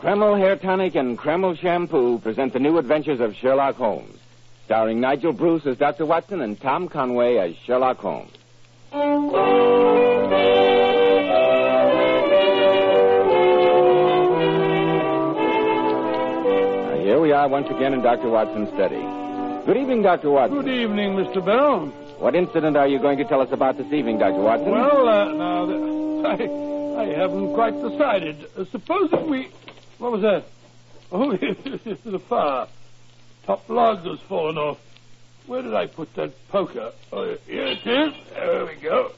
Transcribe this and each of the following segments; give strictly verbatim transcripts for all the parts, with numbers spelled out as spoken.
Kreml Hair Tonic and Kreml Shampoo present the new adventures of Sherlock Holmes, starring Nigel Bruce as Doctor Watson and Tom Conway as Sherlock Holmes. Now, here we are once again in Doctor Watson's study. Good evening, Doctor Watson. Good evening, Mister Bell. What incident are you going to tell us about this evening, Doctor Watson? Well, uh, now, the, I, I haven't quite decided. Uh, suppose that we... What was that? Oh, the fire. Top log was fallen off. Where did I put that poker? Oh, here it is. There we go.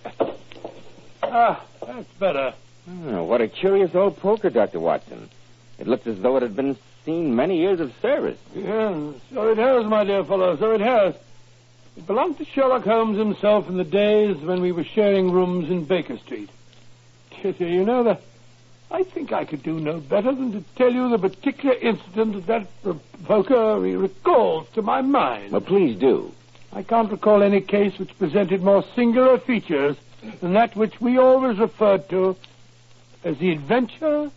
Ah, that's better. Oh, what a curious old poker, Doctor Watson. It looked as though it had been seen many years of service. Yeah, so it has, my dear fellow, so it has. It belonged to Sherlock Holmes himself in the days when we were sharing rooms in Baker Street. You know that... I think I could do no better than to tell you the particular incident that poker recalls to my mind. Well, please do. I can't recall any case which presented more singular features than that which we always referred to as the adventure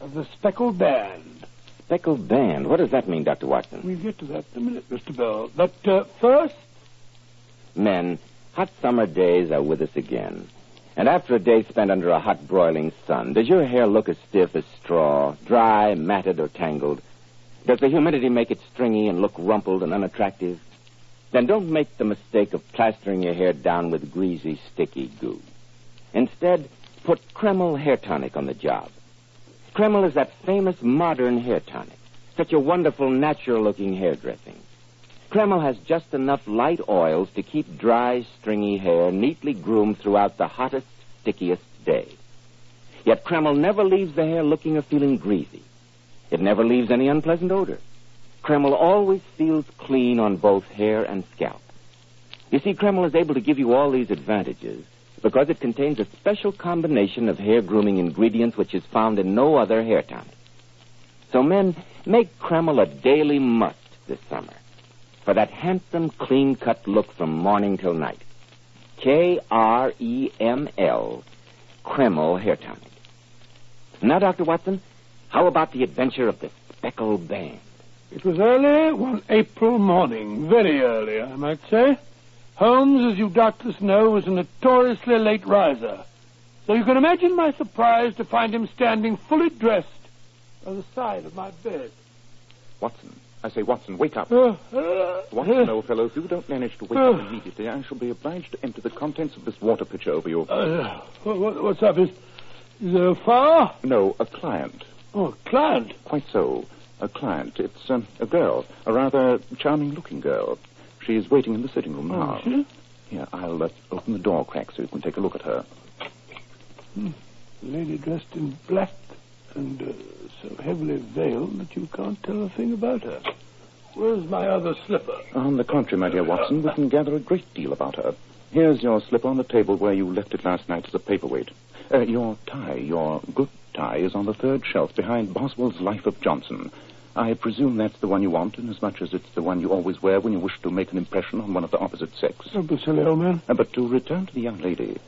of the Speckled Band. Speckled Band? What does that mean, Doctor Watson? We'll get to that in a minute, Mister Bell. But uh, first... Men, hot summer days are with us again. And after a day spent under a hot, broiling sun, does your hair look as stiff as straw, dry, matted, or tangled? Does the humidity make it stringy and look rumpled and unattractive? Then don't make the mistake of plastering your hair down with greasy, sticky goo. Instead, put Kreml Hair Tonic on the job. Kreml is that famous modern hair tonic, such a wonderful, natural-looking hairdressing. Kreml has just enough light oils to keep dry, stringy hair neatly groomed throughout the hottest, stickiest day. Yet Kreml never leaves the hair looking or feeling greasy. It never leaves any unpleasant odor. Kreml always feels clean on both hair and scalp. You see, Kreml is able to give you all these advantages because it contains a special combination of hair grooming ingredients which is found in no other hair tonic. So men, make Kreml a daily must this summer. For that handsome, clean-cut look from morning till night. K R E M L, Kreml Hair Tonic. Now, Doctor Watson, how about the adventure of the Speckled Band? It was early one April morning, very early, I might say. Holmes, as you doubtless know, was a notoriously late riser. So you can imagine my surprise to find him standing fully dressed by the side of my bed. Watson. I say, Watson, wake up. Uh, uh, Watson, uh, old fellow, if you don't manage to wake uh, up immediately, I shall be obliged to empty the contents of this water pitcher over your... Uh, what, what's up? Is, is there a fire? No, a client. Oh, a client? Quite so. A client. It's um, a girl, a rather charming-looking girl. She is waiting in the sitting room now. Oh, she? Here, I'll uh, open the door crack so you can take a look at her. Hmm. A lady dressed in black and... Uh... so heavily veiled that you can't tell a thing about her. Where's my other slipper? On the contrary, my dear Watson, we can gather a great deal about her. Here's your slipper on the table where you left it last night as a paperweight. Uh, your tie, your good tie, is on the third shelf behind Boswell's Life of Johnson. I presume that's the one you want, inasmuch as it's the one you always wear when you wish to make an impression on one of the opposite sex. Oh, but silly old man. Uh, but to return to the young lady.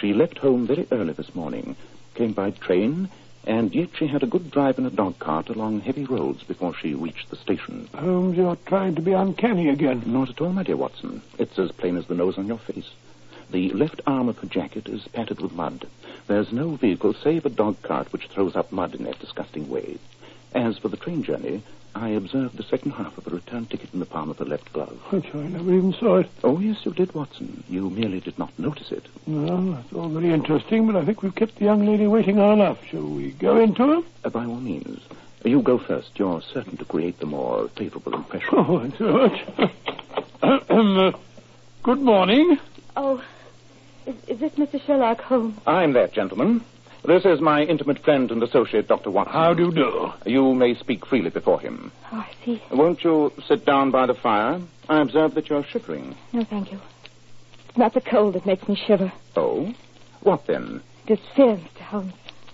She left home very early this morning, came by train... and yet she had a good drive in a dog cart along heavy roads before she reached the station. Holmes, you're trying to be uncanny again. Not at all, my dear Watson. It's as plain as the nose on your face. The left arm of her jacket is spattered with mud. There's no vehicle save a dog cart which throws up mud in that disgusting way. As for the train journey, I observed the second half of a return ticket in the palm of her left glove. Which I never even saw it. Oh, yes, you did, Watson. You merely did not notice it. Well, that's all very interesting, but I think we've kept the young lady waiting long enough. Shall we go into her? Uh, by all means. You go first. You're certain to create the more favourable impression. Oh, thanks so much. Good morning. Oh, is, is this Mister Sherlock Holmes? I'm that gentleman. This is my intimate friend and associate, Doctor Watson. How do you do? You may speak freely before him. Oh, I see. Won't you sit down by the fire? I observe that you're shivering. No, thank you. It's not the cold that makes me shiver. Oh? What then? It is fear, Mister Holmes.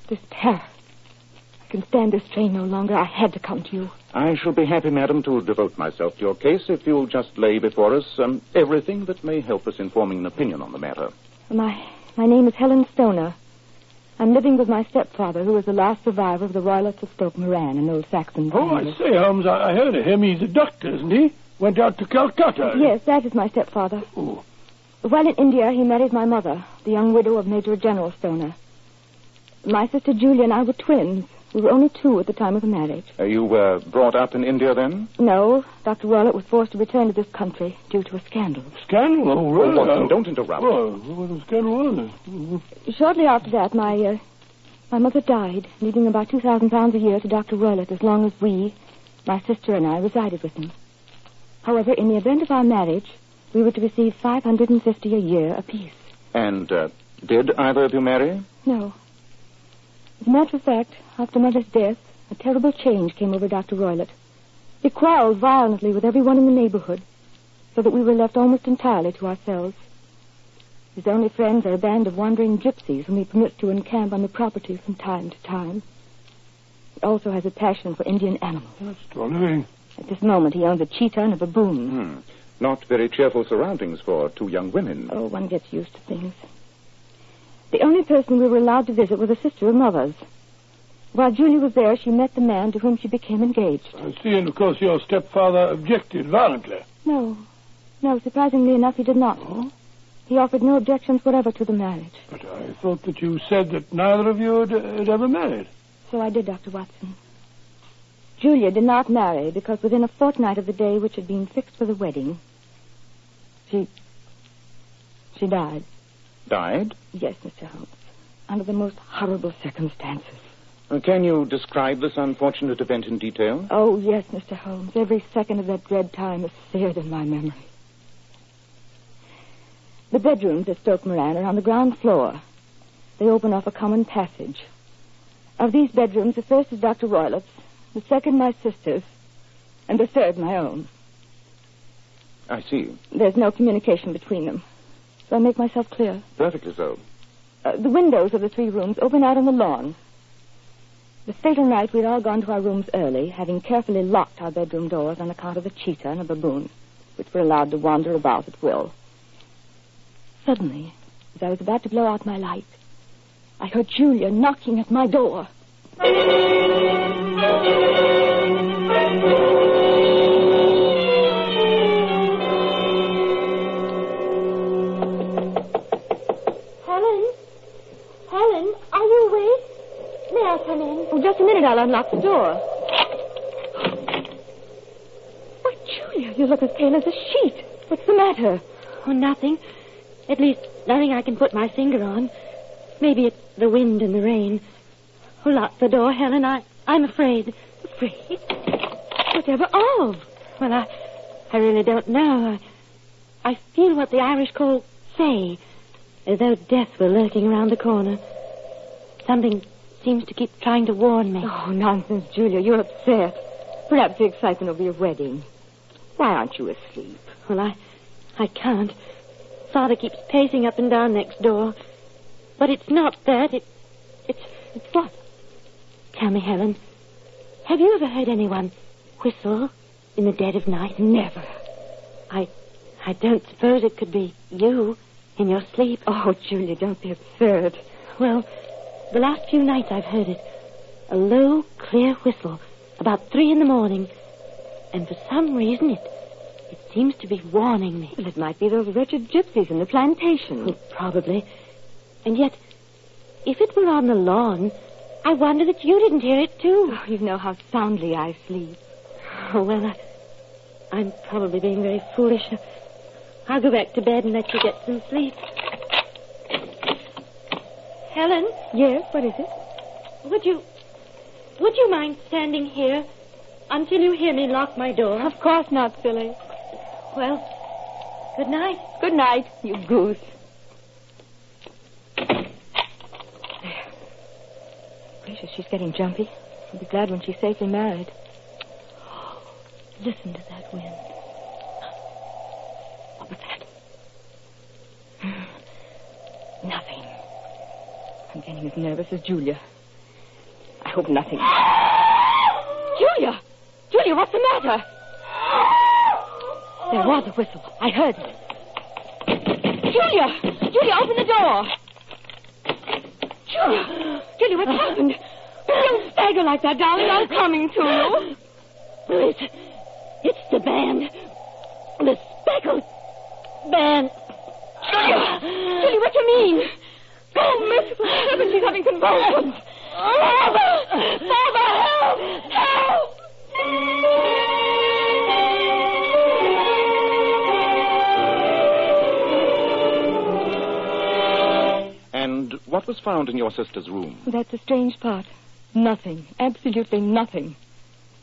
It is terror. I can stand this strain no longer. I had to come to you. I shall be happy, madam, to devote myself to your case if you'll just lay before us um, everything that may help us in forming an opinion on the matter. My, my name is Helen Stoner. I'm living with my stepfather, who is the last survivor of the Roylotts of Stoke Moran, an old Saxon family. Oh, I say, Holmes, I heard of him. He's a doctor, isn't he? Went out to Calcutta. Yes, that is my stepfather. Oh. While in India, he married my mother, the young widow of Major General Stoner. My sister Julia and I were twins. We were only two at the time of the marriage. Uh, you were brought up in India then? No. Doctor Roylott was forced to return to this country due to a scandal. Scandal? Oh, really? Oh, Watson, don't interrupt. Well, what a scandal was it? Shortly after that, my, uh, my mother died, leaving about two thousand pounds a year to Doctor Roylott as long as we, my sister and I, resided with him. However, in the event of our marriage, we were to receive five hundred fifty a year apiece. And uh, did either of you marry? No. As a matter of fact, after Mother's death, a terrible change came over Doctor Roylott. He quarreled violently with everyone in the neighborhood, so that we were left almost entirely to ourselves. His only friends are a band of wandering gypsies whom he permits to encamp on the property from time to time. He also has a passion for Indian animals. That's astonishing. At this moment, he owns a cheetah and a baboon. Hmm. Not very cheerful surroundings for two young women. Oh, one gets used to things. The only person we were allowed to visit was a sister of Mother's. While Julie was there, she met the man to whom she became engaged. I see, and of course your stepfather objected violently. No. No, surprisingly enough, he did not. Oh? He offered no objections whatever to the marriage. But I thought that you said that neither of you had, had ever married. So I did, Doctor Watson. Julia did not marry because within a fortnight of the day which had been fixed for the wedding, she... she died. Died? Yes, Mister Holmes. Under the most horrible circumstances. Uh, can you describe this unfortunate event in detail? Oh, yes, Mister Holmes. Every second of that dread time is seared in my memory. The bedrooms at Stoke Moran are on the ground floor. They open off a common passage. Of these bedrooms, the first is Doctor Roylott's, the second my sister's, and the third my own. I see. There's no communication between them. So I make myself clear? Perfectly so. Uh, the windows of the three rooms open out on the lawn. The fatal night we'd all gone to our rooms early, having carefully locked our bedroom doors on account of a cheetah and a baboon, which were allowed to wander about at will. Suddenly, as I was about to blow out my light, I heard Julia knocking at my door. Oh, just a minute, I'll unlock the door. Why, Julia, you look as pale as a sheet. What's the matter? Oh, nothing. At least, nothing I can put my finger on. Maybe it's the wind and the rain. Oh, lock the door, Helen. I, I'm afraid. Afraid? Whatever of? Well, I, I really don't know. I, I feel what the Irish call say, as though death were lurking around the corner. Something... seems to keep trying to warn me. Oh, nonsense, Julia. You're upset. Perhaps the excitement over your wedding. Why aren't you asleep? Well, I... I can't. Father keeps pacing up and down next door. But it's not that. It... It's... It's what? Tell me, Helen. Have you ever heard anyone whistle in the dead of night? Never. I... I don't suppose it could be you in your sleep. Oh, Julia, don't be absurd. Well... the last few nights I've heard it. a low, clear whistle, about three in the morning. And for some reason, it it seems to be warning me. Well, it might be those wretched gypsies in the plantation. Well, probably. And yet, if it were on the lawn, I wonder that you didn't hear it, too. Oh, you know how soundly I sleep. Oh, well, I, I'm probably being very foolish. I'll go back to bed and let you get some sleep. Helen? Yes, what is it? Would you... Would you mind standing here until you hear me lock my door? Of course not, silly. Well, good night. Good night, you goose. There. Gracious, she's getting jumpy. I'll be glad when she's safely married. Listen to that wind. What was that? Nothing. I'm getting as nervous as Julia. I hope nothing. Julia! Julia, what's the matter? There was a whistle. I heard it. Julia! Julia, open the door! Julia! Julia, what's happened? Don't stagger like that, darling. I'm coming to you. It's, it's the band. The speckled band. Julia! Julia, what do you mean? Oh, merciful heaven, she's having convulsions. Father! Father, help! Help! And what was found in your sister's room? That's the strange part. Nothing. Absolutely nothing.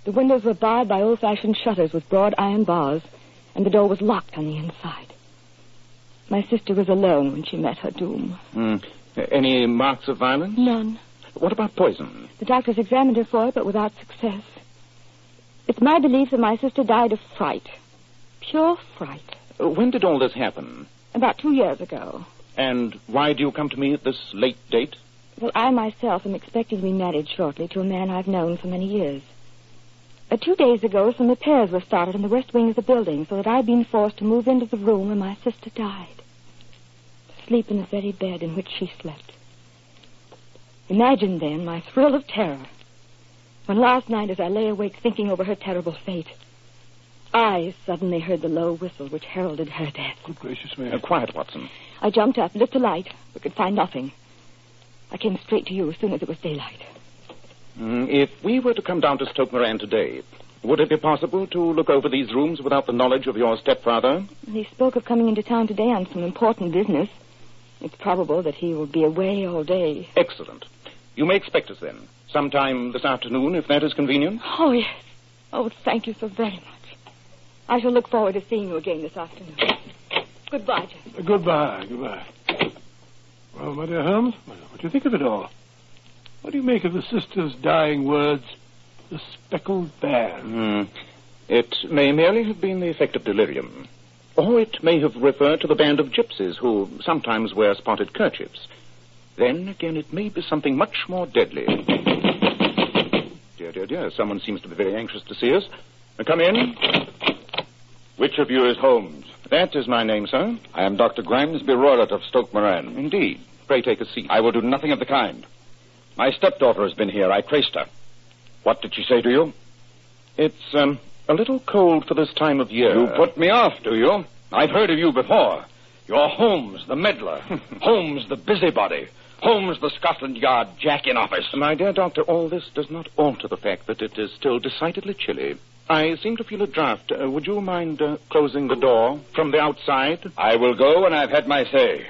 The windows were barred by old-fashioned shutters with broad iron bars, and the door was locked on the inside. My sister was alone when she met her doom. Mm. Any marks of violence? None. What about poison? The doctors examined her for it, but without success. It's my belief that my sister died of fright. Pure fright. When did all this happen? About two years ago. And why do you come to me at this late date? Well, I myself am expecting to be married shortly to a man I've known for many years. Uh, two days ago, some repairs were started in the west wing of the building, so that I've been forced to move into the room where my sister died. Sleep in the very bed in which she slept. Imagine, then, my thrill of terror when last night, as I lay awake thinking over her terrible fate, I suddenly heard the low whistle which heralded her death. Good gracious, Mary. Uh, quiet, Watson. I jumped up, lit the light, but could find nothing. I came straight to you as soon as it was daylight. Mm, if we were to come down to Stoke Moran today, would it be possible to look over these rooms without the knowledge of your stepfather? He spoke of coming into town today on some important business. It's probable that he will be away all day. Excellent. You may expect us then, sometime this afternoon, if that is convenient. Oh, yes. Oh, thank you so very much. I shall look forward to seeing you again this afternoon. Goodbye, Joseph. Goodbye, goodbye. Well, my dear Holmes, what do you think of it all? What do you make of the sister's dying words, the speckled bear? Mm. It may merely have been the effect of delirium. Or it may have referred to the band of gypsies who sometimes wear spotted kerchiefs. Then again, it may be something much more deadly. Dear, dear, dear, someone seems to be very anxious to see us. Now, come in. Which of you is Holmes? That is my name, sir. I am Doctor Grimesby Roylott of Stoke Moran. Indeed. Pray take a seat. I will do nothing of the kind. My stepdaughter has been here. I traced her. What did she say to you? It's, um... a little cold for this time of year. You put me off, do you? I've heard of you before. You're Holmes, the meddler. Holmes, the busybody. Holmes, the Scotland Yard jack in office. My dear doctor, all this does not alter the fact that it is still decidedly chilly. I seem to feel a draft. Uh, would you mind uh, closing the door from the outside? I will go when I've had my say.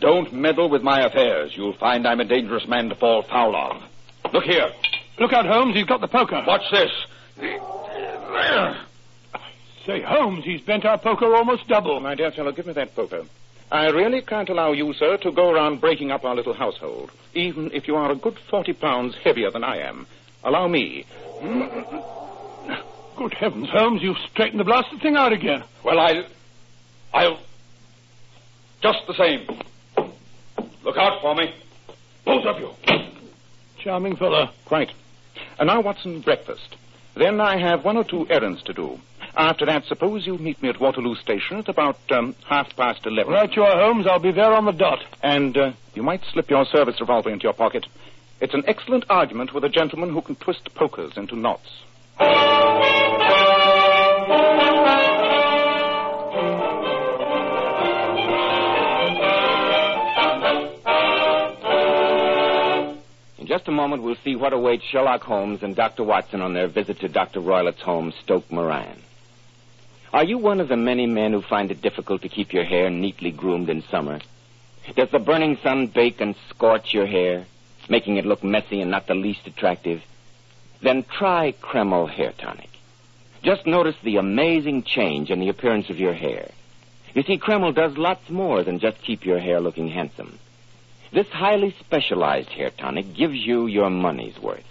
Don't meddle with my affairs. You'll find I'm a dangerous man to fall foul of. Look here. Look out, Holmes. He's got the poker. Watch this. I say, Holmes, he's bent our poker almost double. My dear fellow, give me that poker. I really can't allow you, sir, to go around breaking up our little household, even if you are a good forty pounds heavier than I am. Allow me. Good heavens, Holmes, you've straightened the blasted thing out again. Well, I'll... I'll... Just the same. Look out for me. Both of you. Charming fellow. Quite. And now, Watson, breakfast. Then I have one or two errands to do. After that, suppose you meet me at Waterloo Station at about um, half past eleven. Right, you are, Holmes. I'll be there on the dot. And uh, you might slip your service revolver into your pocket. It's an excellent argument with a gentleman who can twist pokers into knots. In just a moment, we'll see what awaits Sherlock Holmes and Doctor Watson on their visit to Doctor Roylott's home, Stoke Moran. Are you one of the many men who find it difficult to keep your hair neatly groomed in summer? Does the burning sun bake and scorch your hair, making it look messy and not the least attractive? Then try Kreml Hair Tonic. Just notice the amazing change in the appearance of your hair. You see, Kreml does lots more than just keep your hair looking handsome. This highly specialized hair tonic gives you your money's worth.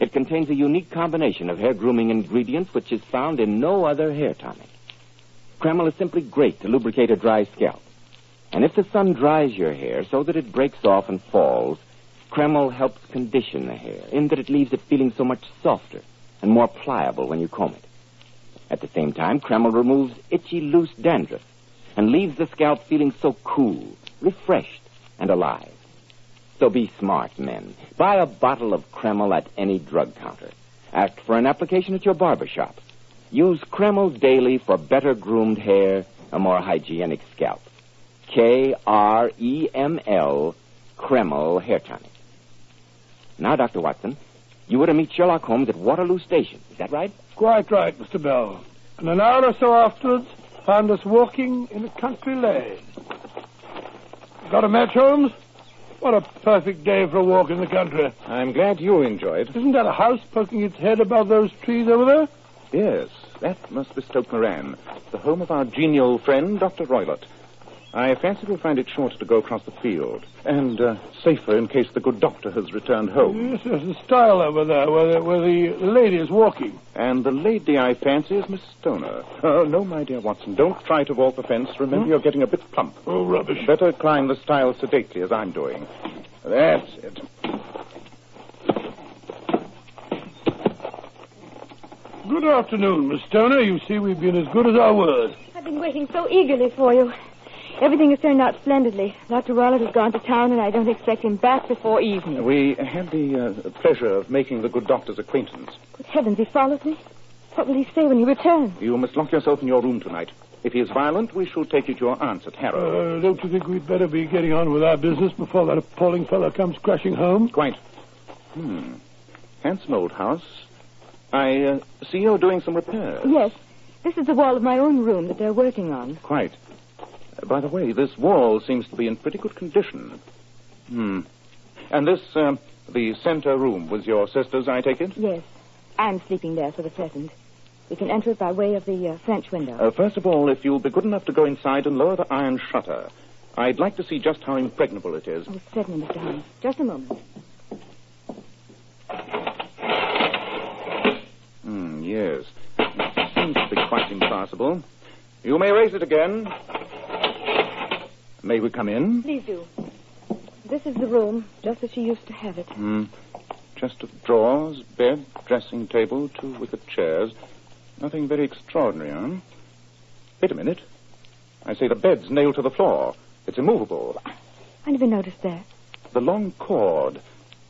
It contains a unique combination of hair grooming ingredients which is found in no other hair tonic. Kreml is simply great to lubricate a dry scalp. And if the sun dries your hair so that it breaks off and falls, Kreml helps condition the hair in that it leaves it feeling so much softer and more pliable when you comb it. At the same time, Kreml removes itchy, loose dandruff and leaves the scalp feeling so cool, refreshed, and alive. So be smart, men. Buy a bottle of Kreml at any drug counter. Ask for an application at your barber shop. Use Kreml daily for better groomed hair, a more hygienic scalp. K R E M L, Kreml Hair Tonic. Now, Doctor Watson, you were to meet Sherlock Holmes at Waterloo Station. Is that right? Quite right, Mister Bell. And an hour or so afterwards, found us walking in a country lane. Got a match, Holmes? What a perfect day for a walk in the country. I'm glad you enjoyed. Isn't that a house poking its head above those trees over there? Yes, that must be Stoke Moran, the home of our genial friend, Doctor Roylott. I fancy we'll find it shorter to go across the field, and uh, safer in case the good doctor has returned home. Yes, there's a stile over there where the, where the lady is walking. And the lady, I fancy, is Miss Stoner. Oh, no, my dear Watson, don't try to walk the fence. Remember, hmm? You're getting a bit plump. Oh, rubbish. Better climb the stile sedately, as I'm doing. That's it. Good afternoon, Miss Stoner. You see, we've been as good as our word. I've been waiting so eagerly for you. Everything has turned out splendidly. Doctor Roylott has gone to town, and I don't expect him back before evening. We had the uh, pleasure of making the good doctor's acquaintance. Good heavens, he follows me. What will he say when he returns? You must lock yourself in your room tonight. If he is violent, we shall take you to your aunt's at Harrow. Uh, don't you think we'd better be getting on with our business before that appalling fellow comes crashing home? Quite. Hmm. Handsome old house. I uh, see you're doing some repairs. Yes. This is the wall of my own room that they're working on. Quite. By the way, this wall seems to be in pretty good condition. Hmm. And this, um, the center room was your sister's, I take it? Yes. I'm sleeping there for the present. We can enter it by way of the uh, French window. Uh, first of all, if you'll be good enough to go inside and lower the iron shutter, I'd like to see just how impregnable it is. Oh, certainly, Mister Holmes. Just a moment. Hmm, yes. It seems to be quite impassable. You may raise it again. May we come in? Please do. This is the room, just as she used to have it. Mm. Chest of drawers, bed, dressing table, two wicker chairs. Nothing very extraordinary, huh? Wait a minute. I say the bed's nailed to the floor. It's immovable. I never noticed that. The long cord.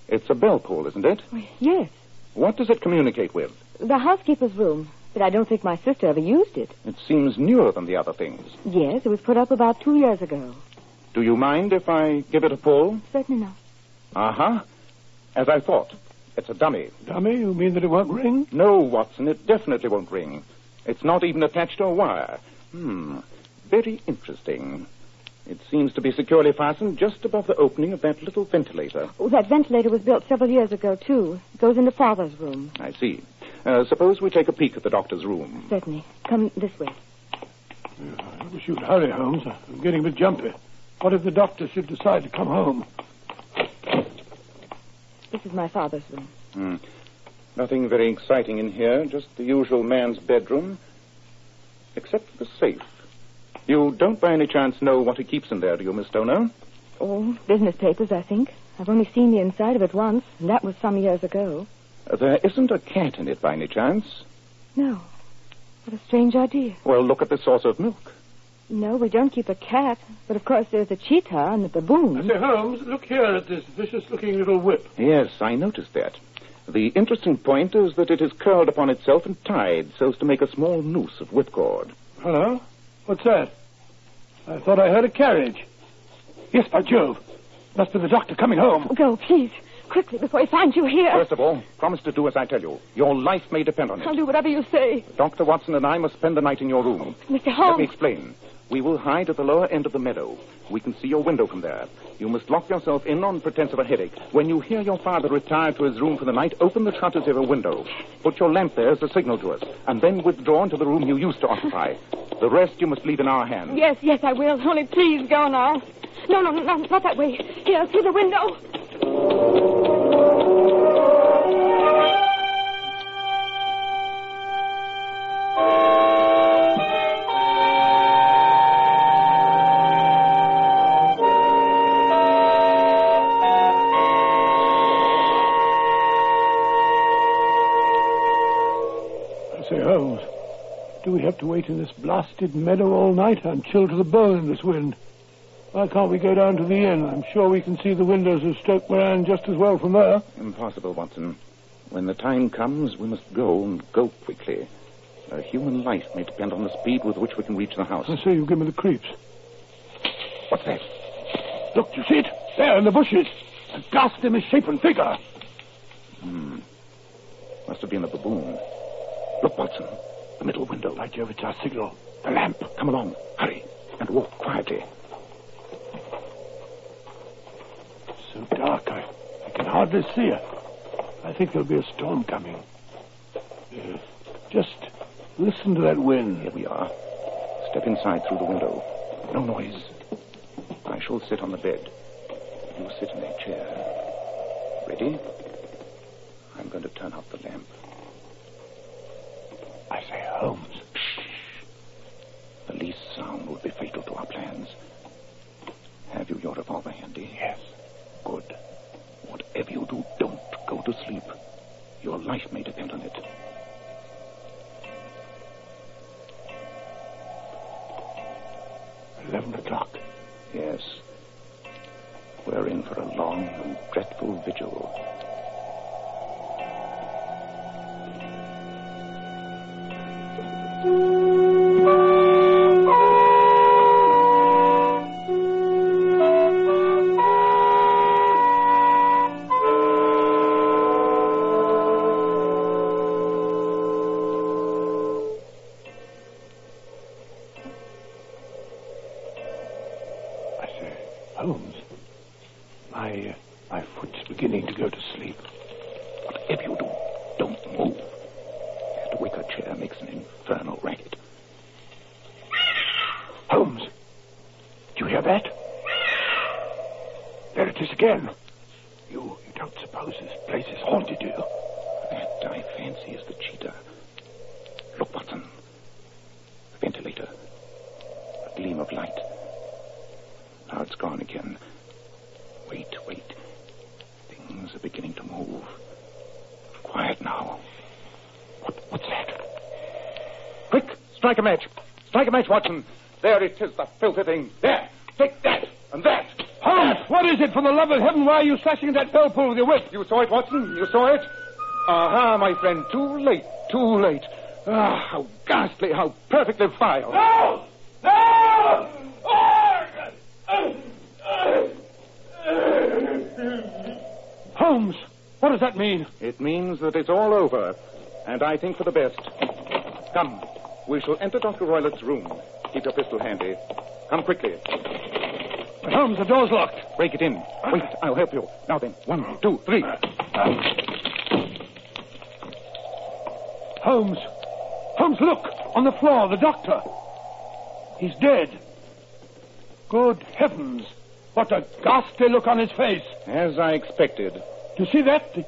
It's a bell pull, isn't it? Yes. What does it communicate with? The housekeeper's room. But I don't think my sister ever used it. It seems newer than the other things. Yes, it was put up about two years ago. Do you mind if I give it a pull? Certainly not. Uh-huh. As I thought, it's a dummy. Dummy? You mean that it won't ring? No, Watson, it definitely won't ring. It's not even attached to a wire. Hmm. Very interesting. It seems to be securely fastened just above the opening of that little ventilator. Oh, that ventilator was built several years ago, too. It goes into Father's room. I see. Uh, suppose we take a peek at the doctor's room. Certainly. Come this way. I wish you'd hurry, Holmes. I'm getting a bit jumpy. What if the doctor should decide to come home? This is my father's room. Hmm. Nothing very exciting in here. Just the usual man's bedroom. Except for the safe. You don't by any chance know what he keeps in there, do you, Miss Stoner? Oh, business papers, I think. I've only seen the inside of it once, and that was some years ago. There isn't a cat in it by any chance? No. What a strange idea. Well, look at this saucer of milk. No, we don't keep a cat. But, of course, there's a cheetah and a baboon. I say, Holmes, look here at this vicious-looking little whip. Yes, I noticed that. The interesting point is that it is curled upon itself and tied so as to make a small noose of whipcord. Hello? What's that? I thought I heard a carriage. Yes, by Jove. Must be the doctor coming home. Go, please. Quickly, before he finds you here. First of all, promise to do as I tell you. Your life may depend on it. I'll do whatever you say. Doctor Watson and I must spend the night in your room. Mister Holmes. Let me explain. We will hide at the lower end of the meadow. We can see your window from there. You must lock yourself in on pretense of a headache. When you hear your father retire to his room for the night, open the shutters of your window. Put your lamp there as a signal to us, and then withdraw into the room you used to occupy. The rest you must leave in our hands. Yes, yes, I will. Only please go now. No, no, no, not that way. Here, through the window. Have to wait in this blasted meadow all night. I'm chilled to the bone in this wind. Why can't we go down to the inn? I'm sure we can see the windows of Stoke Moran just as well from there. Impossible, Watson. When the time comes, we must go, and go quickly. A human life may depend on the speed with which we can reach the house. I say, you give me the creeps. What's that? Look, you see it? There, in the bushes. A ghastly, misshapen figure. Hmm. Must have been a baboon. Look, Watson. The middle window. By Jove, it's our signal. The lamp. Come along. Hurry. And walk quietly. It's so dark, I, I can hardly see her. I think there'll be a storm coming. Yes. Just listen to that wind. Here we are. Step inside through the window. No noise. I shall sit on the bed. You sit in a chair. Ready? I'm going to turn out the lamp. I say, Holmes. Shh. The least sound would be fatal to our plans. Have you your revolver handy? Yes. Good. Whatever you do, don't go to sleep. Your life may depend on it. Eleven o'clock. Yes. We're in for a long and dreadful vigil. Strike a match. Strike a match, Watson. There it is, the filthy thing. There. Take that. And that. Holmes, that. What is it? For the love of heaven, why are you slashing at that bell-pull with your whip? You saw it, Watson. You saw it. Aha, my friend. Too late. Too late. Ah, how ghastly. How perfectly vile. No! No! Holmes, what does that mean? It means that it's all over. And I think for the best. Come. We shall enter Doctor Roylott's room. Keep your pistol handy. Come quickly. But Holmes, the door's locked. Break it in. Wait, I'll help you. Now then, one, two, three. Holmes. Holmes, look. On the floor, the doctor. He's dead. Good heavens. What a ghastly look on his face. As I expected. Do you see that? The,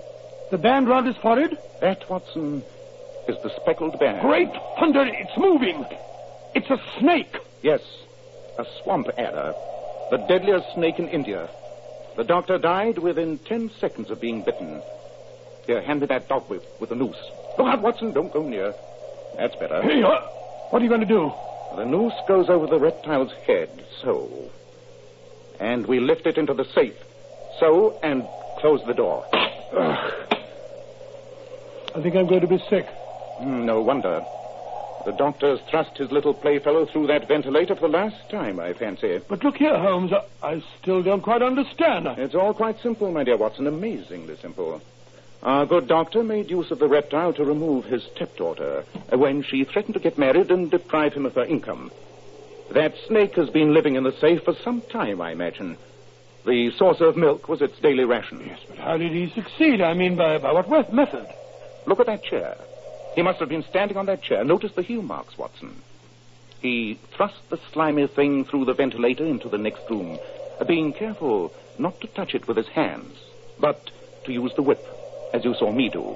the band round his forehead? That, Watson, is the speckled bear. Great thunder, it's moving. It's a snake. Yes, a swamp adder. The deadliest snake in India. The doctor died within ten seconds of being bitten. Here, hand me that dog whip with the noose. Look out, Watson, don't go near. That's better. Hey, uh, what are you going to do? The noose goes over the reptile's head, so. And we lift it into the safe, so, and close the door. Ugh. I think I'm going to be sick. No wonder. The doctor's thrust his little playfellow through that ventilator for the last time, I fancy. But look here, Holmes, I, I still don't quite understand. It's all quite simple, my dear Watson, amazingly simple. Our good doctor made use of the reptile to remove his stepdaughter when she threatened to get married and deprive him of her income. That snake has been living in the safe for some time, I imagine. The saucer of milk was its daily ration. Yes, but how did he succeed? I mean, by, by what method? Look at that chair. He must have been standing on that chair. Notice the heel marks, Watson. He thrust the slimy thing through the ventilator into the next room, being careful not to touch it with his hands, but to use the whip, as you saw me do.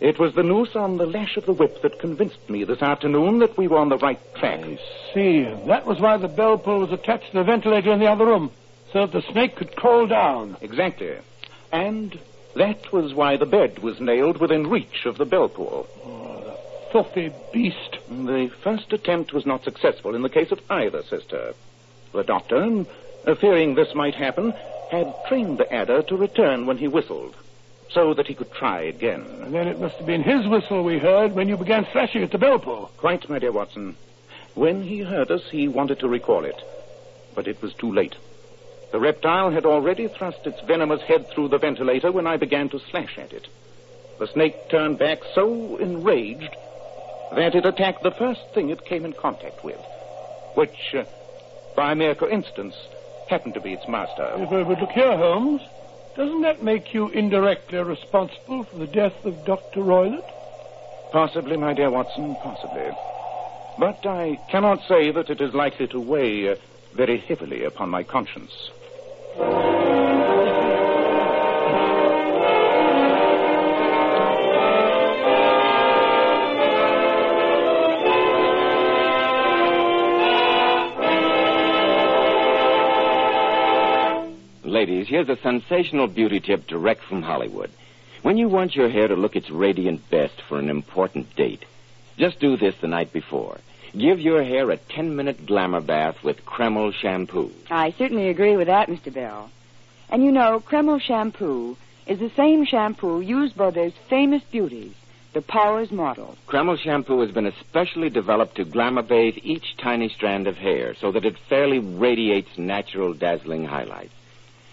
It was the noose on the lash of the whip that convinced me this afternoon that we were on the right track. I see. That was why the bell pull was attached to the ventilator in the other room, so that the snake could crawl down. Exactly. And that was why the bed was nailed within reach of the bell pull. Oh, the filthy beast. The first attempt was not successful in the case of either sister. The doctor, fearing this might happen, had trained the adder to return when he whistled, so that he could try again. And then it must have been his whistle we heard when you began thrashing at the bell pull. Quite, my dear Watson. When he heard us, he wanted to recall it, but it was too late. The reptile had already thrust its venomous head through the ventilator when I began to slash at it. The snake turned back so enraged that it attacked the first thing it came in contact with, which, uh, by mere coincidence, happened to be its master. But, but look here, Holmes. Doesn't that make you indirectly responsible for the death of Doctor Roylott? Possibly, my dear Watson, possibly. But I cannot say that it is likely to weigh uh, very heavily upon my conscience. Ladies, here's a sensational beauty tip direct from Hollywood. When you want your hair to look its radiant best for an important date, just do this the night before. Give your hair a ten-minute glamour bath with Kreml Shampoo. I certainly agree with that, Mister Bell. And you know, Kreml Shampoo is the same shampoo used by those famous beauties, the Powers models. Kreml Shampoo has been especially developed to glamour bathe each tiny strand of hair so that it fairly radiates natural, dazzling highlights.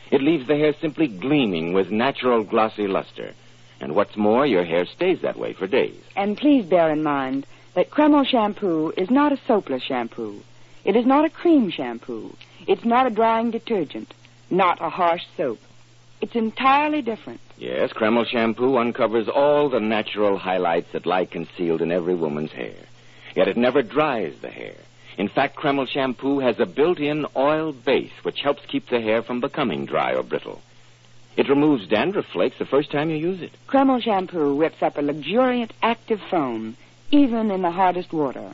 It leaves the hair simply gleaming with natural glossy luster. And what's more, your hair stays that way for days. And please bear in mind that Kreml Shampoo is not a soapless shampoo. It is not a cream shampoo. It's not a drying detergent. Not a harsh soap. It's entirely different. Yes, Kreml Shampoo uncovers all the natural highlights that lie concealed in every woman's hair. Yet it never dries the hair. In fact, Kreml Shampoo has a built-in oil base which helps keep the hair from becoming dry or brittle. It removes dandruff flakes the first time you use it. Kreml Shampoo whips up a luxuriant active foam, even in the hardest water.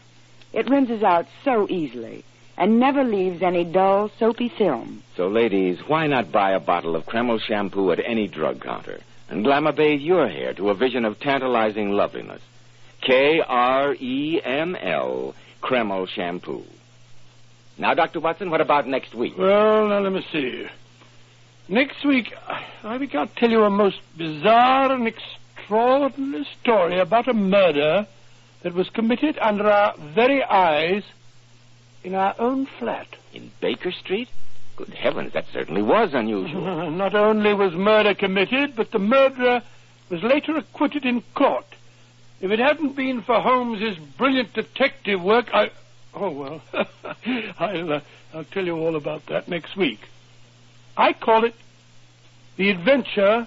It rinses out so easily and never leaves any dull, soapy film. So, ladies, why not buy a bottle of Kreml Shampoo at any drug counter and glamour bathe your hair to a vision of tantalizing loveliness? K R E M L, Kreml Shampoo. Now, Doctor Watson, what about next week? Well, now, let me see. Next week, I think I'll tell you a most bizarre and extraordinary story about a murder that was committed under our very eyes in our own flat. In Baker Street? Good heavens, that certainly was unusual. Not only was murder committed, but the murderer was later acquitted in court. If it hadn't been for Holmes's brilliant detective work, I... Oh, well, I'll, uh, I'll tell you all about that next week. I call it The Adventure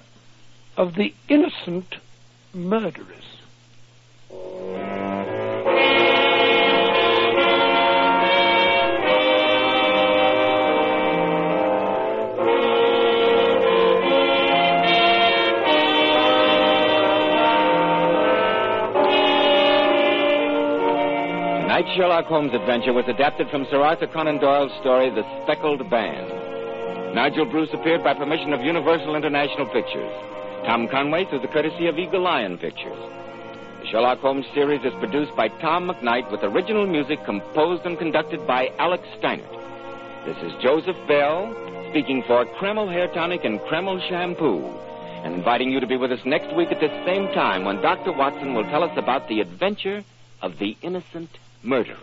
of the Innocent Murderers. Tonight's Sherlock Holmes adventure was adapted from Sir Arthur Conan Doyle's story, The Speckled Band. Nigel Bruce appeared by permission of Universal International Pictures. Tom Conway through the courtesy of Eagle Lion Pictures. Sherlock Holmes series is produced by Tom McKnight with original music composed and conducted by Alex Steinert. This is Joseph Bell speaking for Kreml Hair Tonic and Kreml Shampoo, and inviting you to be with us next week at this same time when Doctor Watson will tell us about the adventure of the innocent murderess.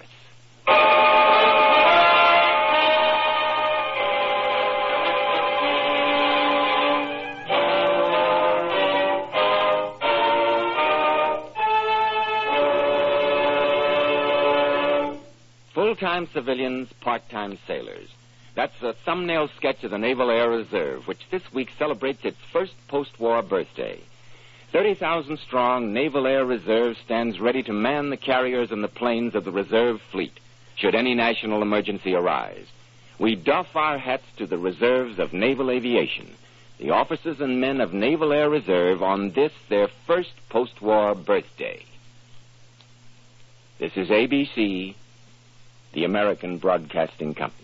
Full-time civilians, part-time sailors. That's a thumbnail sketch of the Naval Air Reserve, which this week celebrates its first post-war birthday. thirty thousand strong Naval Air Reserve stands ready to man the carriers and the planes of the reserve fleet, should any national emergency arise. We doff our hats to the reserves of naval aviation, the officers and men of Naval Air Reserve on this, their first post-war birthday. This is A B C... the American Broadcasting Company.